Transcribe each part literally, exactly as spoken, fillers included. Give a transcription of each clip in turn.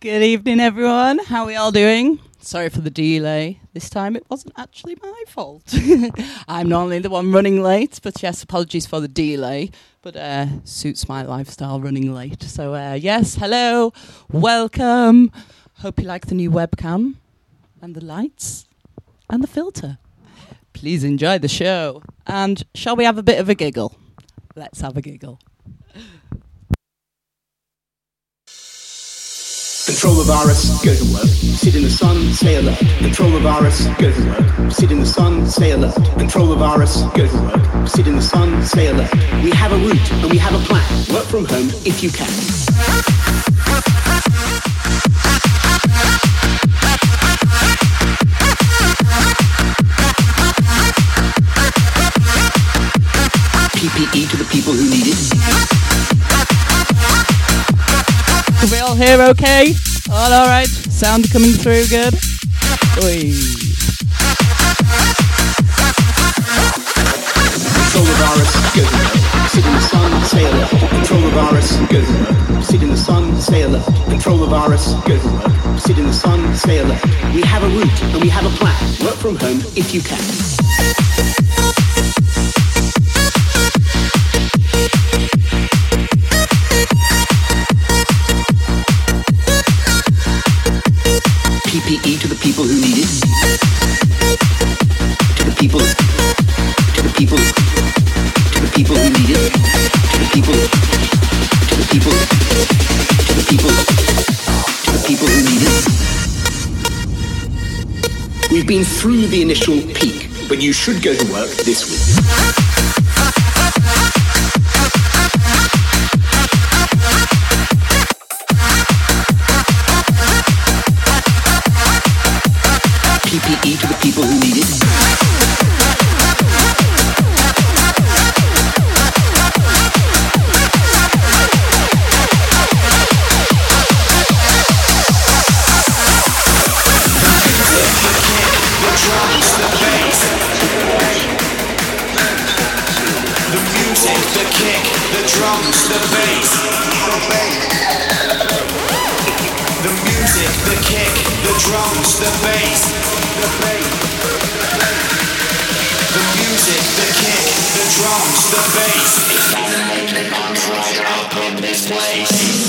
Good evening, everyone. How are we all doing? Sorry for the delay. This time it wasn't actually my fault. I'm normally the one running late, but yes, apologies for the delay. But uh, suits my lifestyle running late. So uh, yes, hello, welcome. Hope you like the new webcam and the lights and the filter. Please enjoy the show. And shall we have a bit of a giggle? Let's have a giggle. Control the virus, go to work, sit in the sun, stay alert. Control the virus, go to work, sit in the sun, stay alert. Control the virus, go to work, sit in the sun, stay alert. We have a route and we have a plan. Work from home if you can. P P E to the people who need it. Can we all hear okay? All alright? Sound coming through good? Oi. Control the virus, go to work. Sit in the sun, stay alert. Control the virus, go to work. Sit in the sun, stay alert. Control the virus, go to work. Sit in the sun, stay alert. We have a route and we have a plan. Work from home if you can. P P E to the people who need it. To the people. To the people. To the people who need it. To the people. To the people. To the people. To the people who need it. We've been through the initial peak, but you should go to work this week. P P E to the people who need it. The music, the kick, the drums, the bass. The music, the kick, the drums, the bass. The music, the kick, the drums, the bass. It's time to make the bombs right up in this place.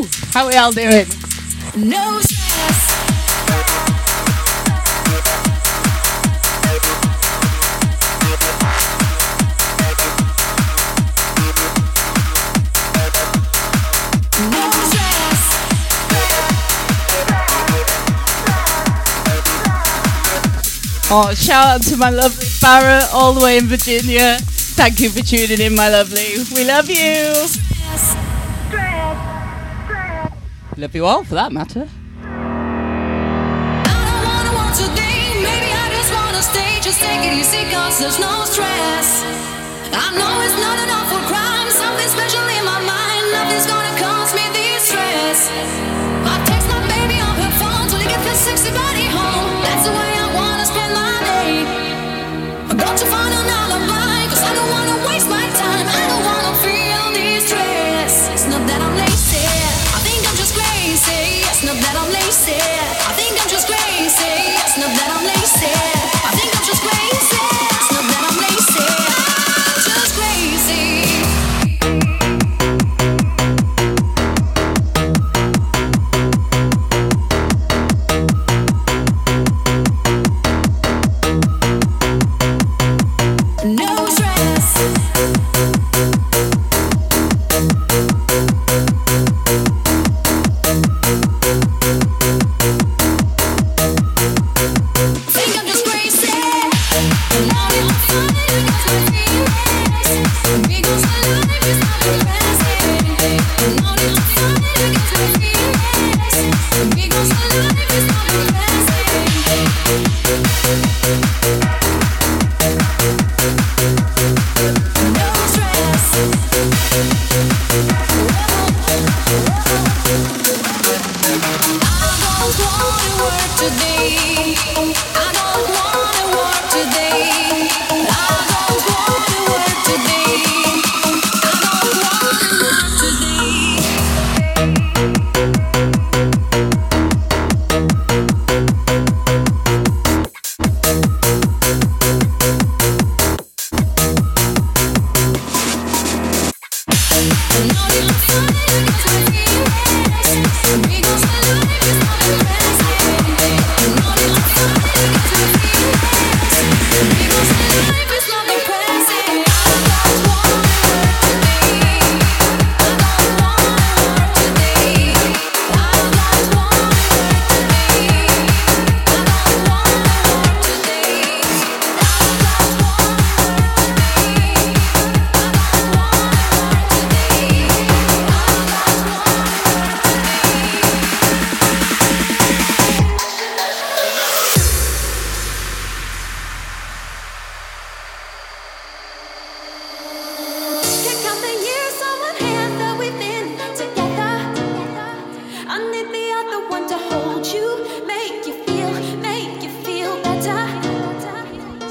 Woo! How we all doing? No stress. Oh, shout out to my lovely Farah, all the way in Virginia. Thank you for tuning in, my lovely. We love you. Love you all, for that matter. I don't wanna watch your game. Maybe I just wanna stay. Just take it easy, cause there's no stress. I know it's not enough for crime. Something special in my mind. Nothing's gonna cause me this stress. I text my baby on her phone till he gets his sexy body home. That's the way I wanna spend my day. Don't you find an alibi? Cause I don't wanna waste my time. I don't wanna feel this stress. It's not that I'm lazy, I think I'm just crazy. It's not that I'm lazy, I think I'm just crazy. It's not that I'm lazy, I think I'm just crazy. It's not that I'm lazy, I'm just crazy.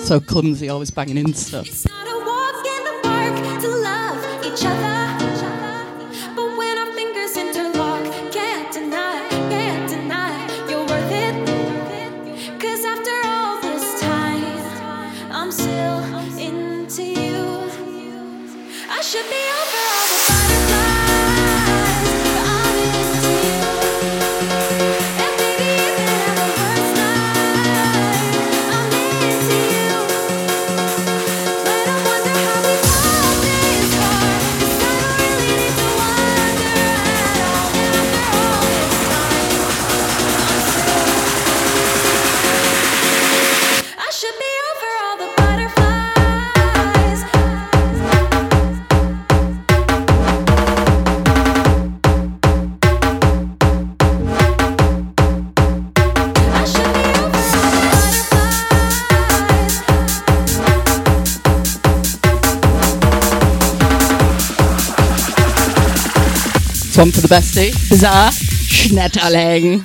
So clumsy, always banging in stuff. It's not a walk in the park to love each other, but when our fingers interlock, can't deny, can't deny you're worth it. Cause after all this time, I'm still into you. I should be over all the butterflies, but I'm into you. And maybe even at the worst night, I'm into you. One for the bestie, Bizarre Schnetterling. You.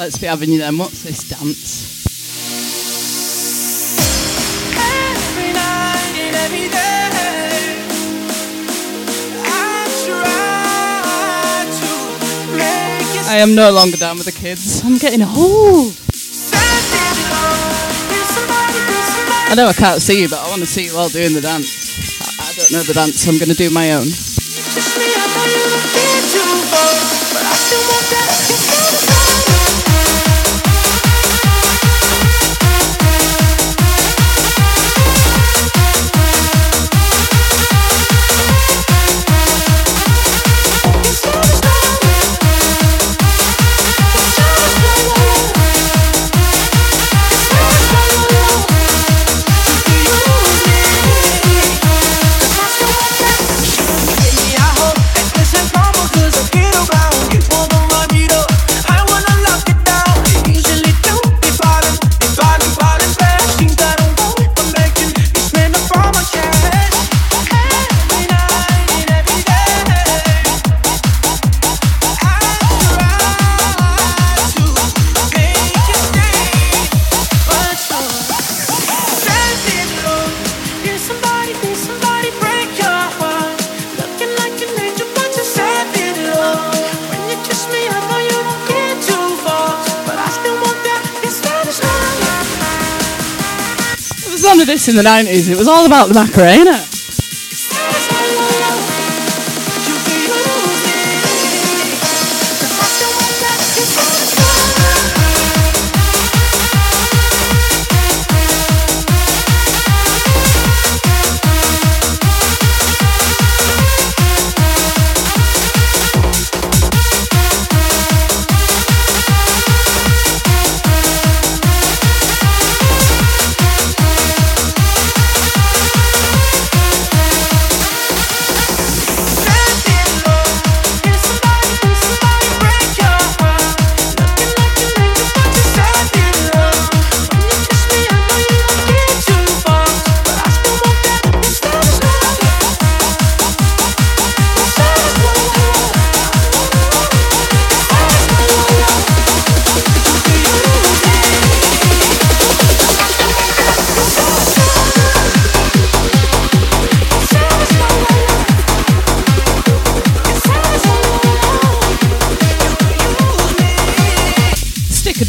Let's be having you then. What's this dance? I am no longer down with the kids. I'm getting old. I know I can't see you, but I want to see you all doing the dance. I, I don't know the dance, so I'm going to do my own. This in the nineties, it was all about the Macarena.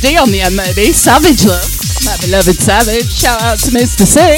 D on the N B Savage Love, my beloved Savage. Shout out to Mister C. Away.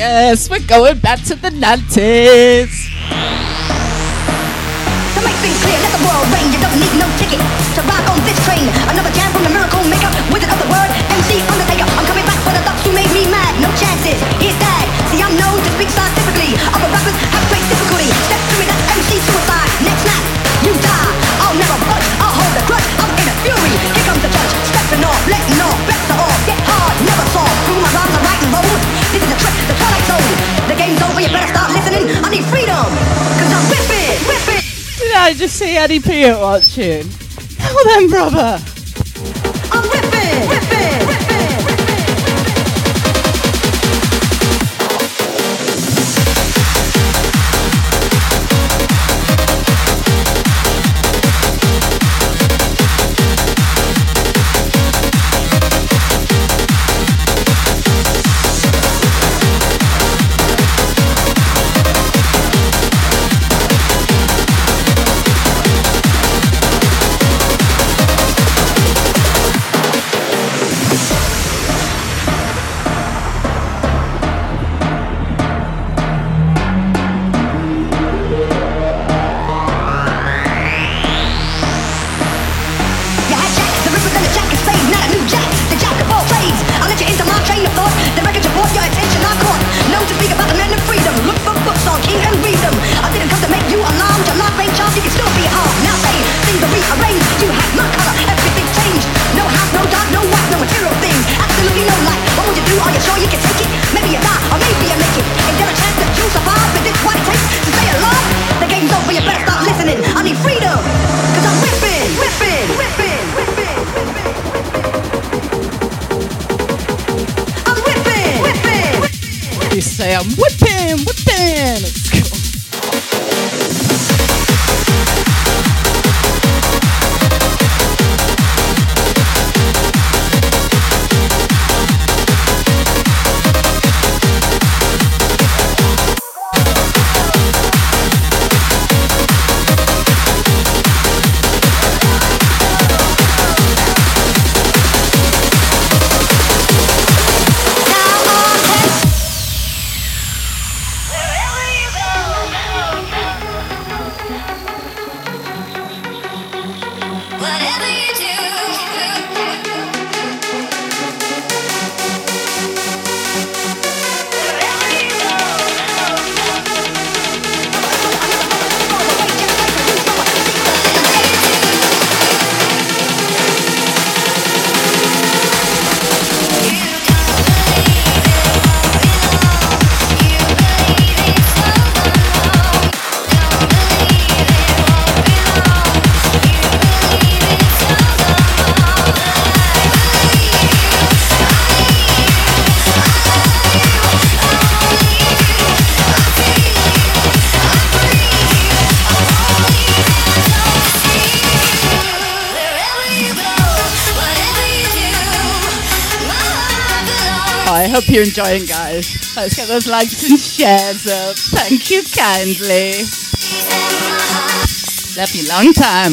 Yes, we're going back to the nineties. To make things clear, let the world ring. You don't need no ticket to rock on this train. Another jam from the miracle maker, wizard of the word, M C Undertaker. I'm coming back for the thoughts you made me mad. No chances, here's that. See, I'm known to speak scientifically. Other rappers have great difficulty. Step to me, that's M C suicide. Next night, you die. I'll never budge. I'll hold a grudge. I'm in a fury. Here comes the judge. Stepping off, letting off, best of all. Get hard, never soft. Through my rhymes, I write and roll. This is a trick, the twilight zone. The game's over, you better start listening. I need freedom, cause I'm ripping, ripping. Did I just see Eddie Piot watching? Tell them, brother. I'm ripping, ripping, ripping, you're enjoying, guys. Let's get those likes and shares up. Thank you kindly. Left you long time.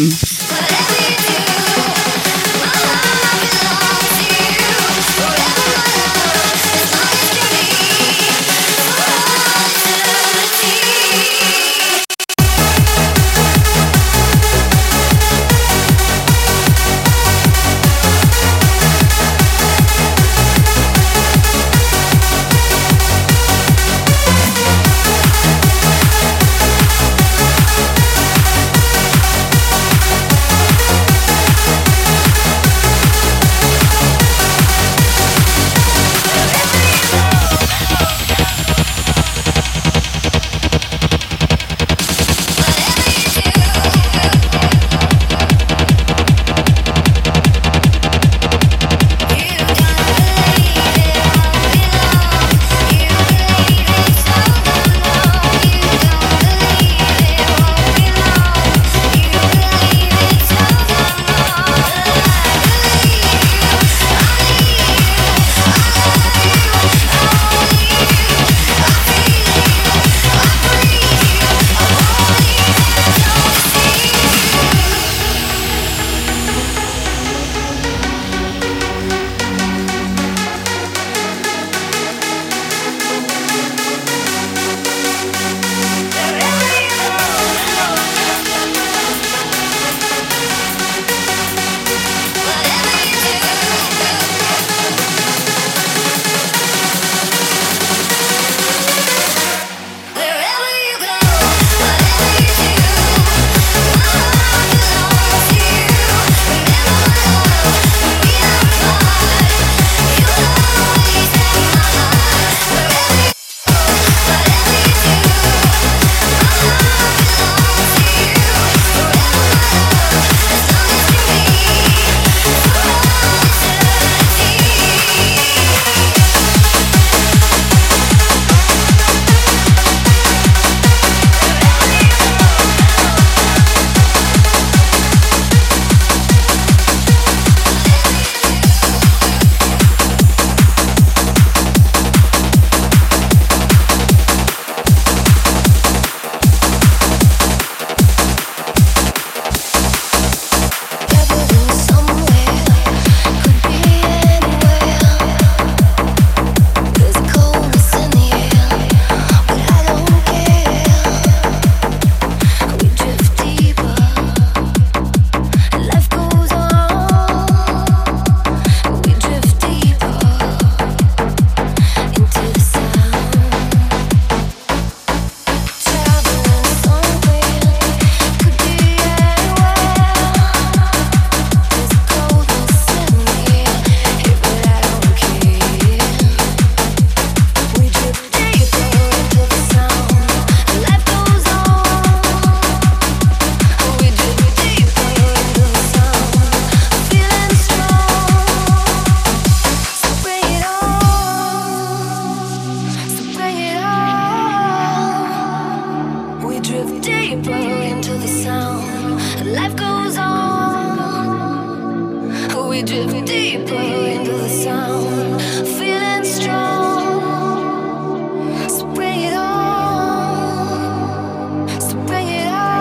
drift deeper into the sound, feeling strong. So bring it on, so bring it on.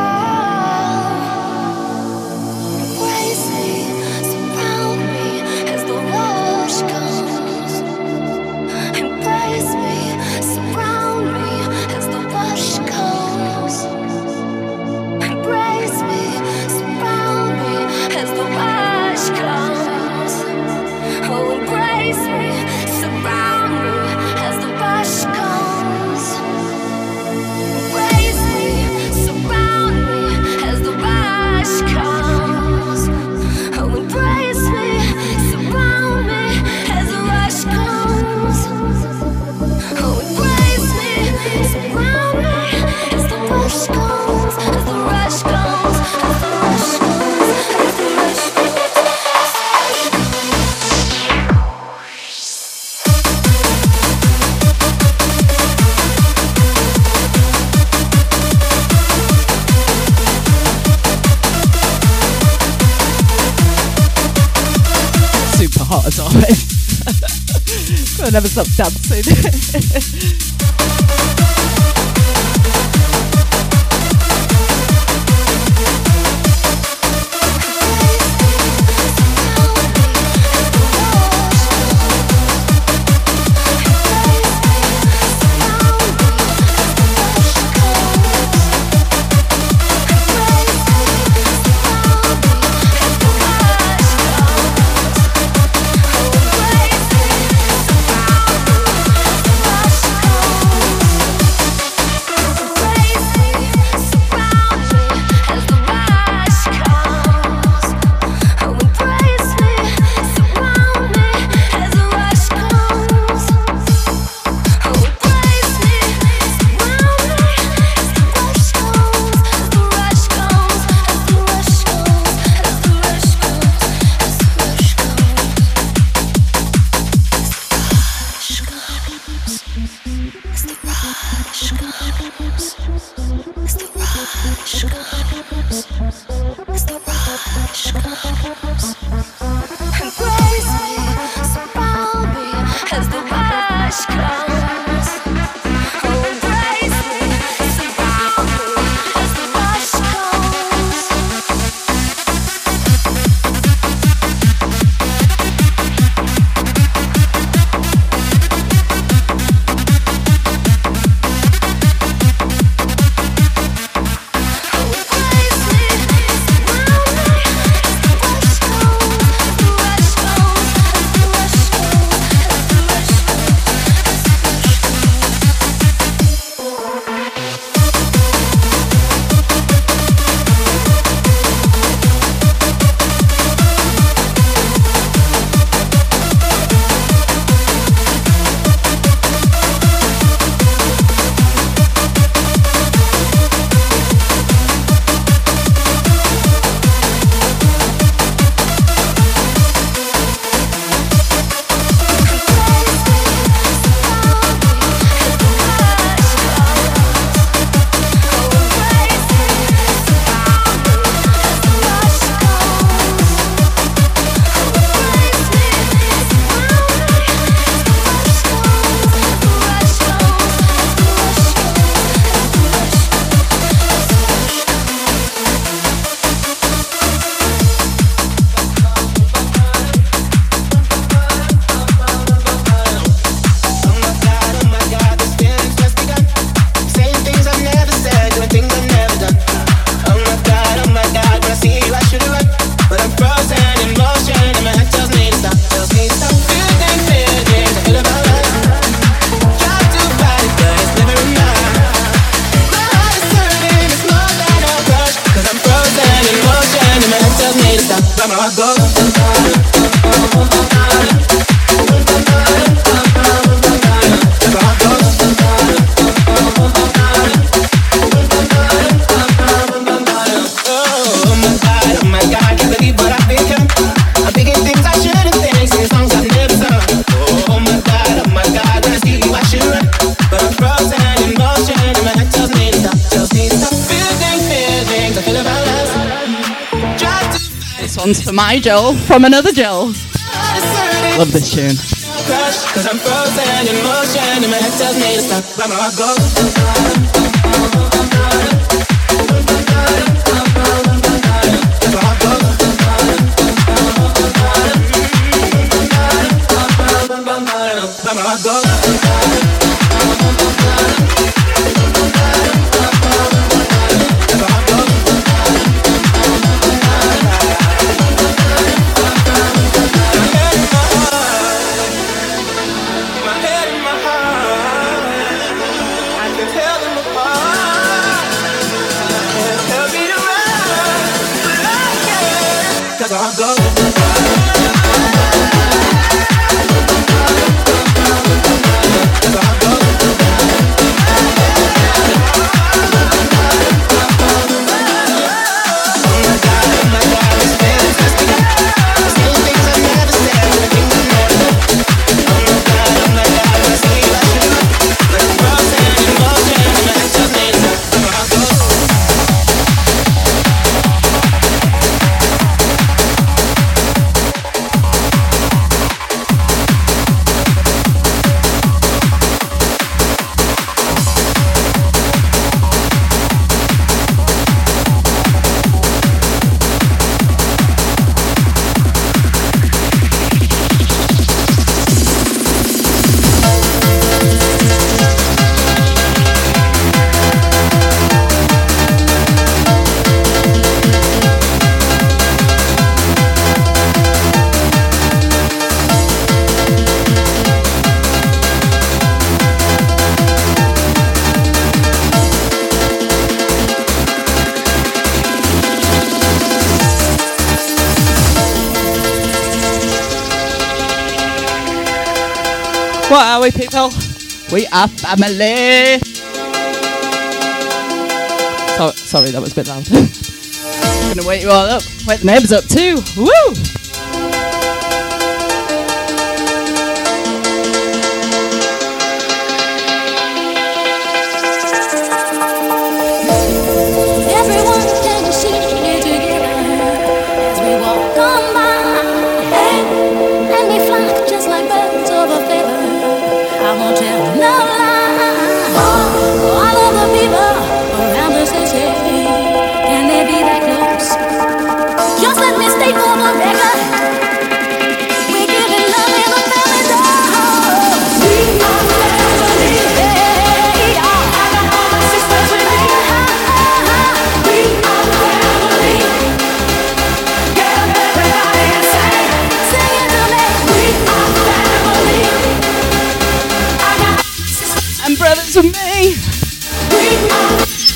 Embrace me, surround me as the wash comes. Embrace me, surround me as the wash comes. Embrace me, surround me as the wash comes. Oh, embrace me, surround me as the rush comes. Embrace me, surround me as the rush comes. Oh, embrace me, surround me as the rush comes. Oh, embrace me, surround me as the rush comes, as the rush comes, as the rush comes, as the rush comes. Hot as always. I'll never stop dancing. songs for my Jill from another Jill. Love this tune. What are we, people? We are family. So, sorry, that was a bit loud. I'm going to wake you all up. Wake the neighbours up too. Woo!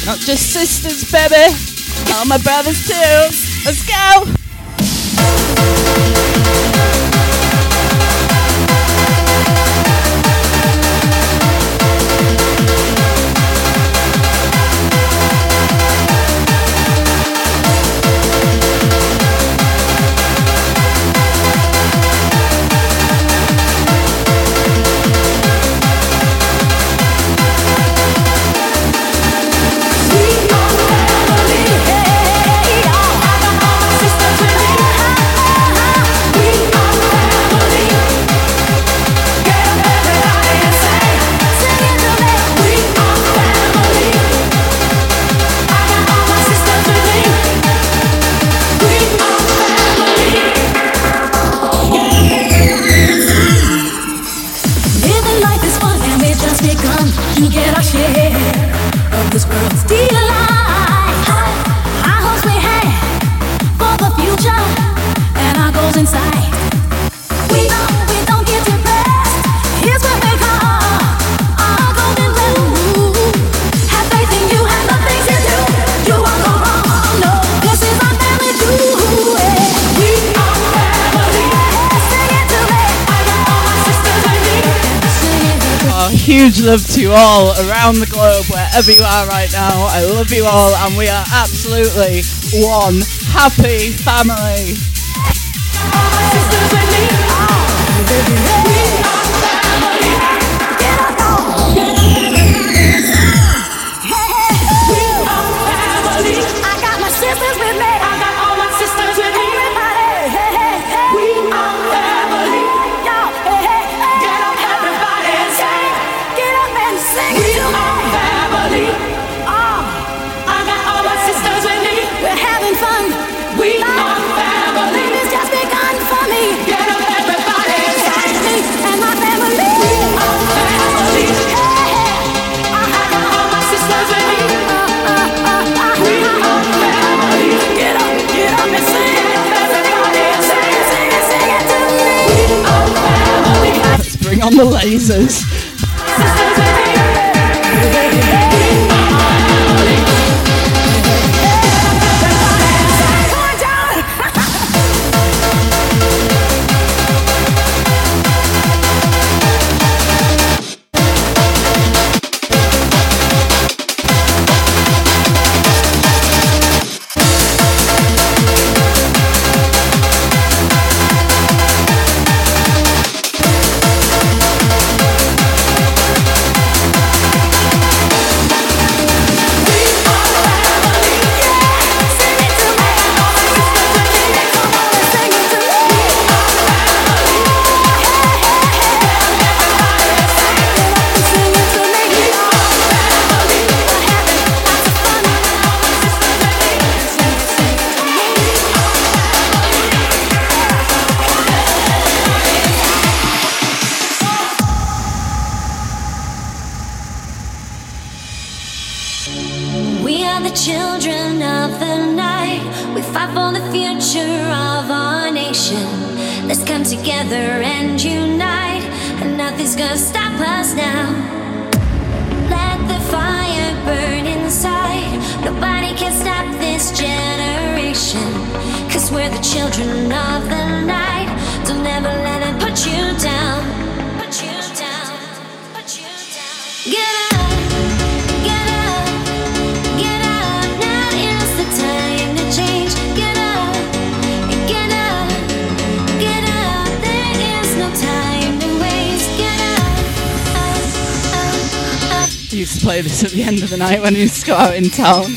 Not just sisters, baby. All my brothers too. Let's go. Huge love to you all around the globe, wherever you are right now. I love you all, and we are absolutely one happy family. I got my sisters with me. I got all my sisters with me. firing on the lasers. The night when he just got out in town, uh,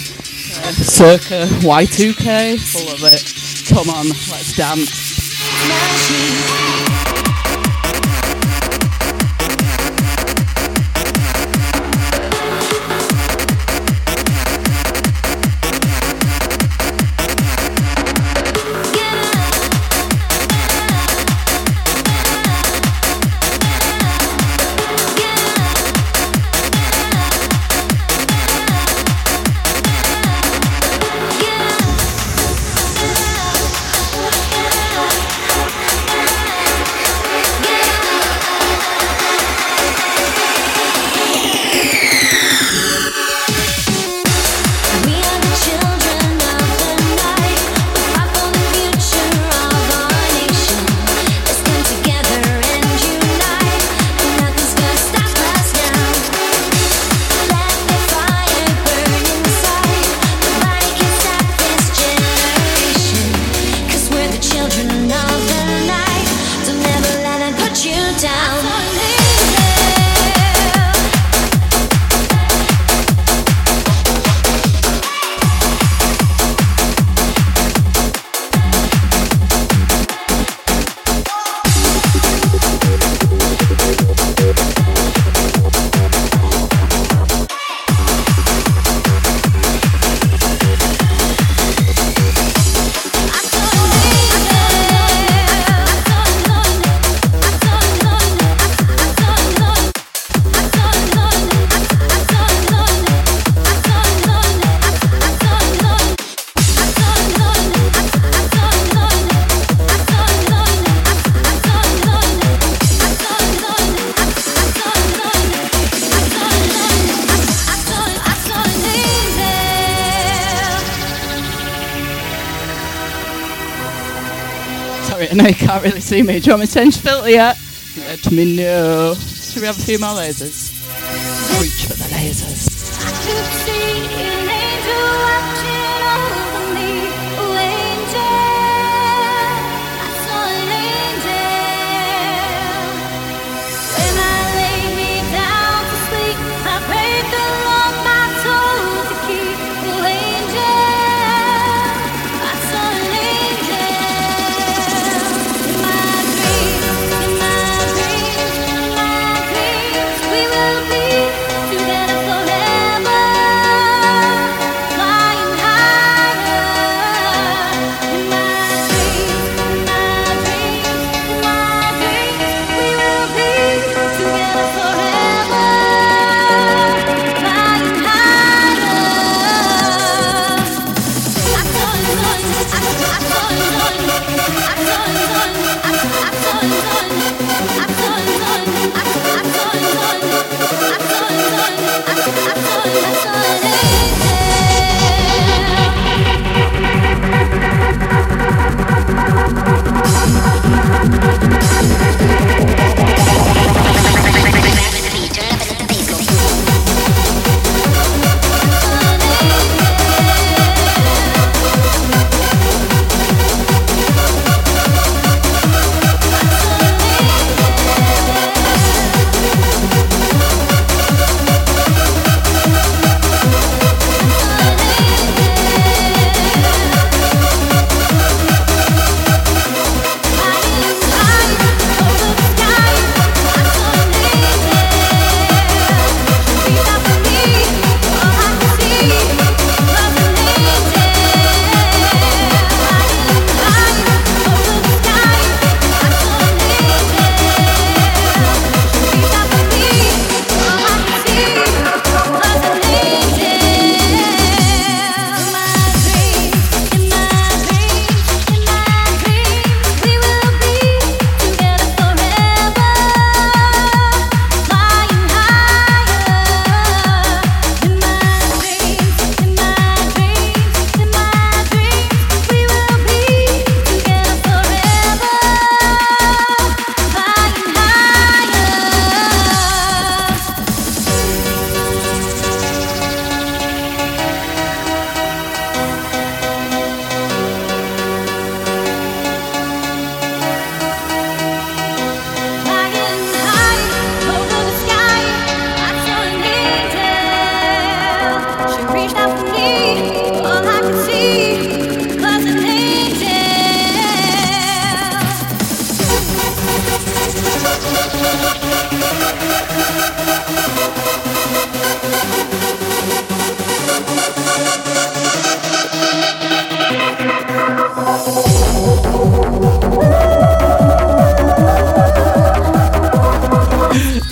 circa Y two K, full of it. Come on, let's dance. No, you can't really see me. Do you want me to change filter yet? Let me know. Should we have a few more lasers? Reach for the lasers. I could see an angel watching over me. Oh, angel. I saw an angel. When I lay me down to sleep, I prayed the Lord my soul to keep. Oh, angel. I saw an angel. We'll be together forever, flying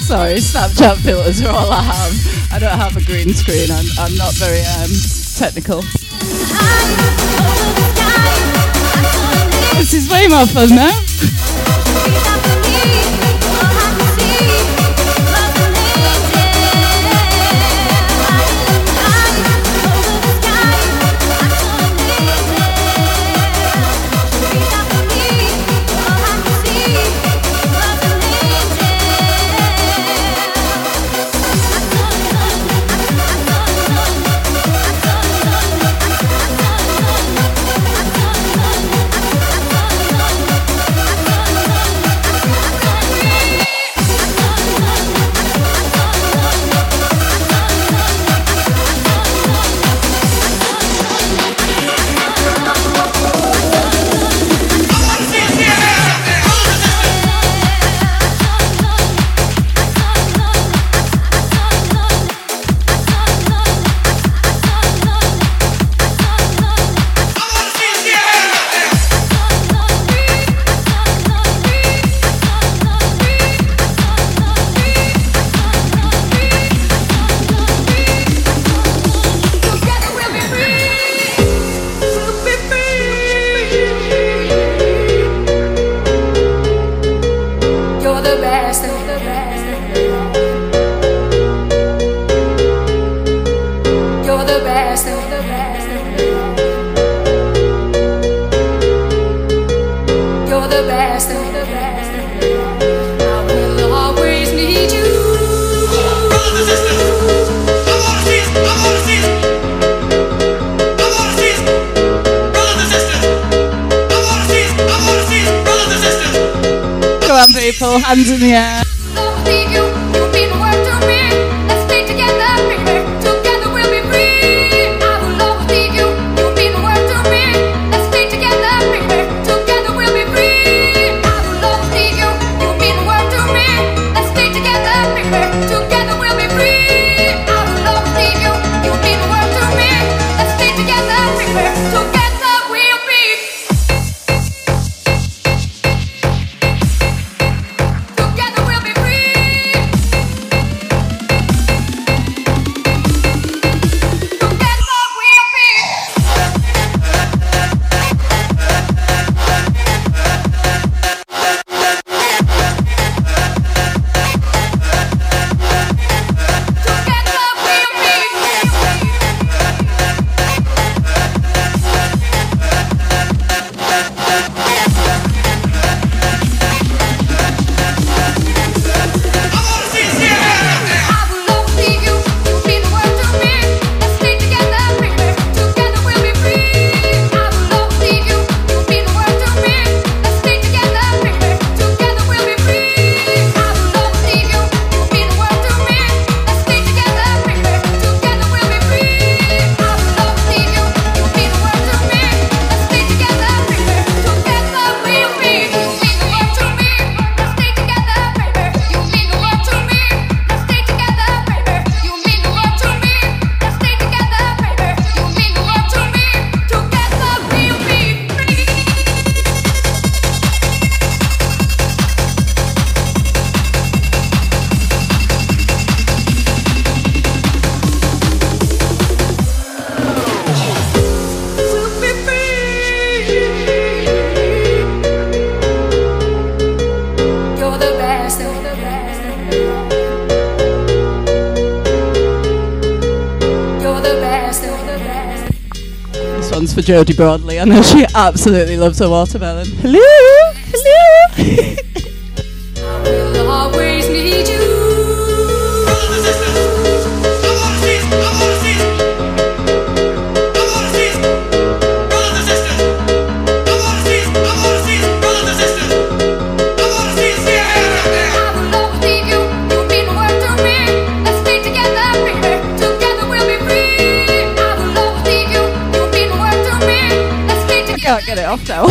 Sorry, Snapchat filters are all I have. I don't have a green screen. I'm, I'm not very um, technical. This is way more fun now. Hands in the air. For Jodie Broadley. I know she absolutely loves her watermelon. Hello! Hello! I will always need you. I can't get it off now.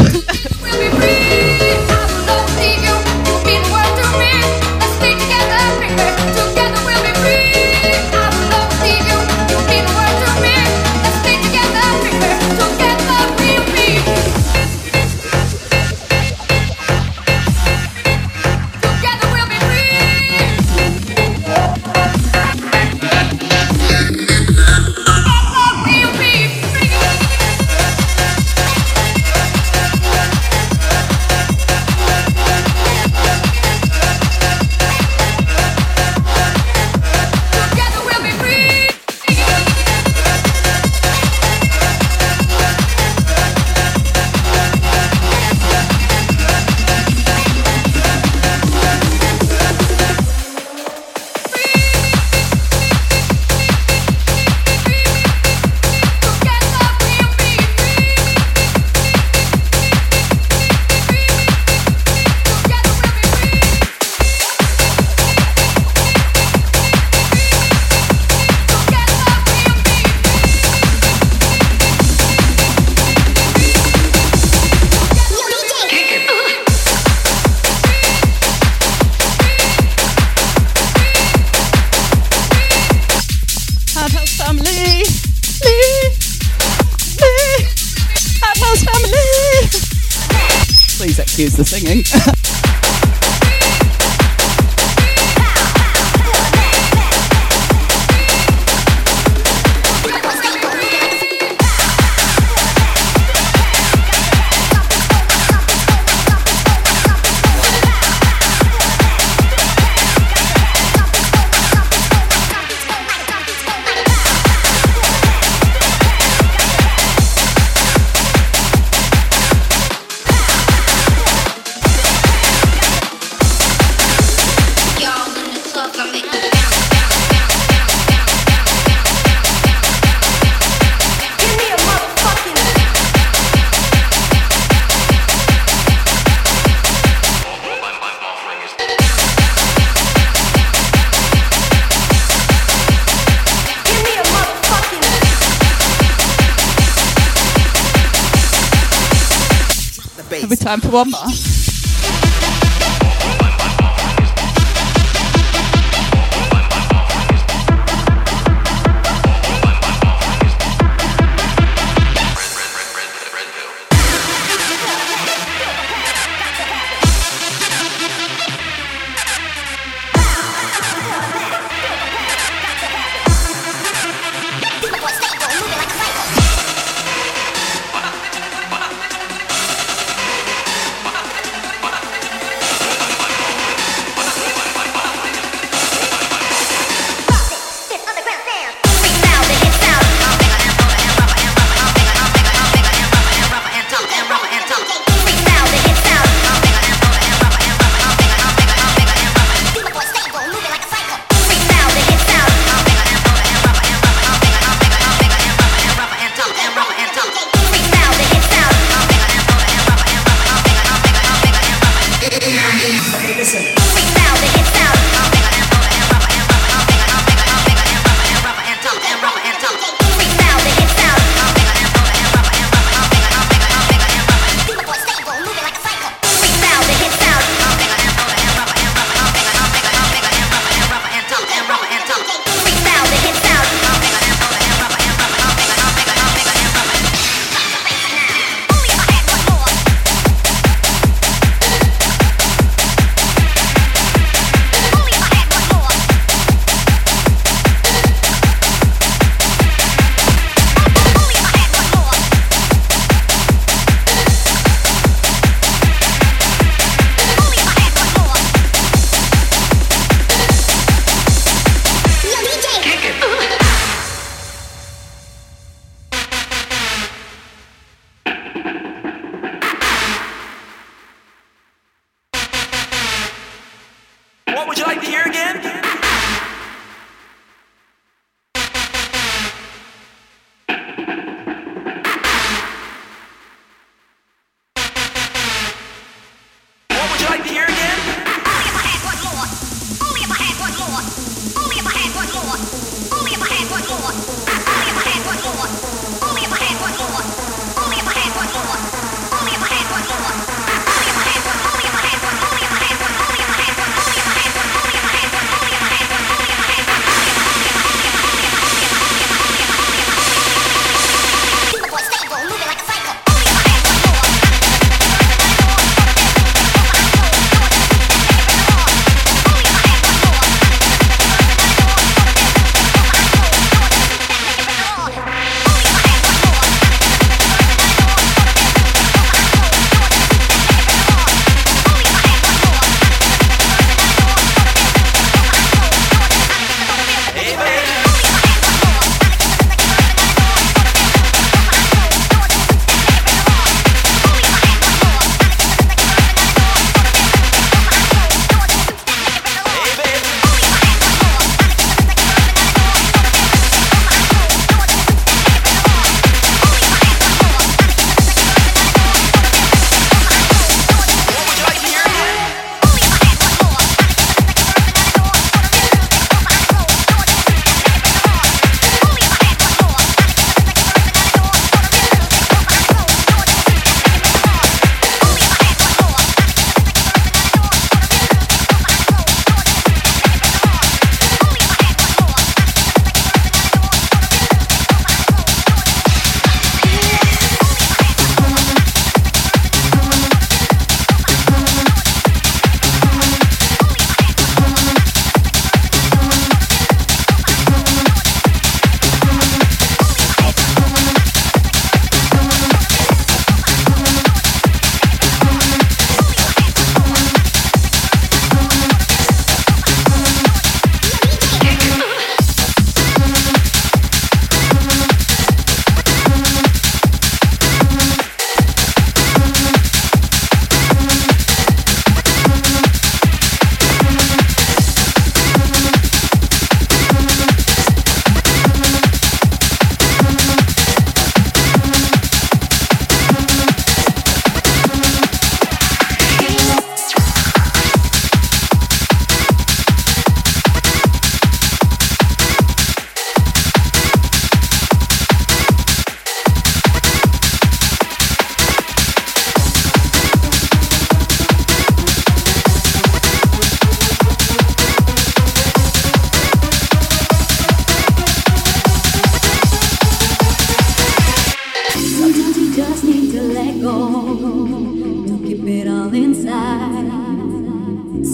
excuse the singing. It'll be time for one more.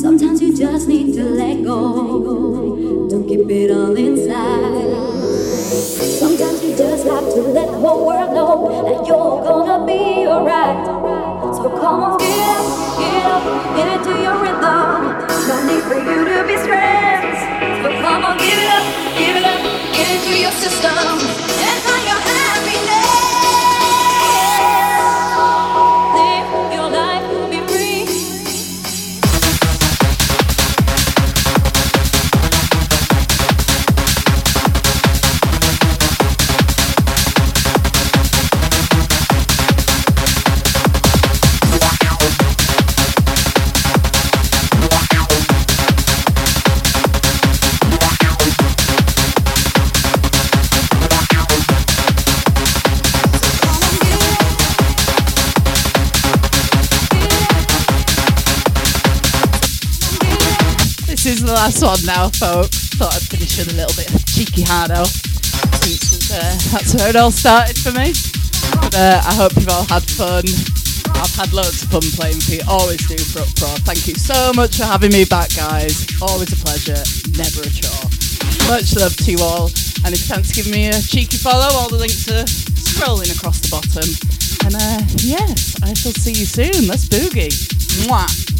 Sometimes you just need to let go. Don't keep it all inside. Sometimes you just have to let the whole world know that you're gonna be alright. So come on, get up, get up, get into your rhythm. No need for you to be stressed. So come on, give it up, give it up, get into your system. And find your happiness. This is the last one now, folks. Thought I'd finish with a little bit of cheeky hardo, since uh, that's where it all started for me. But uh, I hope you've all had fun. I've had loads of fun playing for you, always do for Uproar. Thank you so much for having me back, guys. Always a pleasure, never a chore. Much love to you all, and if you fancy giving me a cheeky follow, all the links are scrolling across the bottom. And uh, yes, I shall see you soon. Let's boogie. Mwah.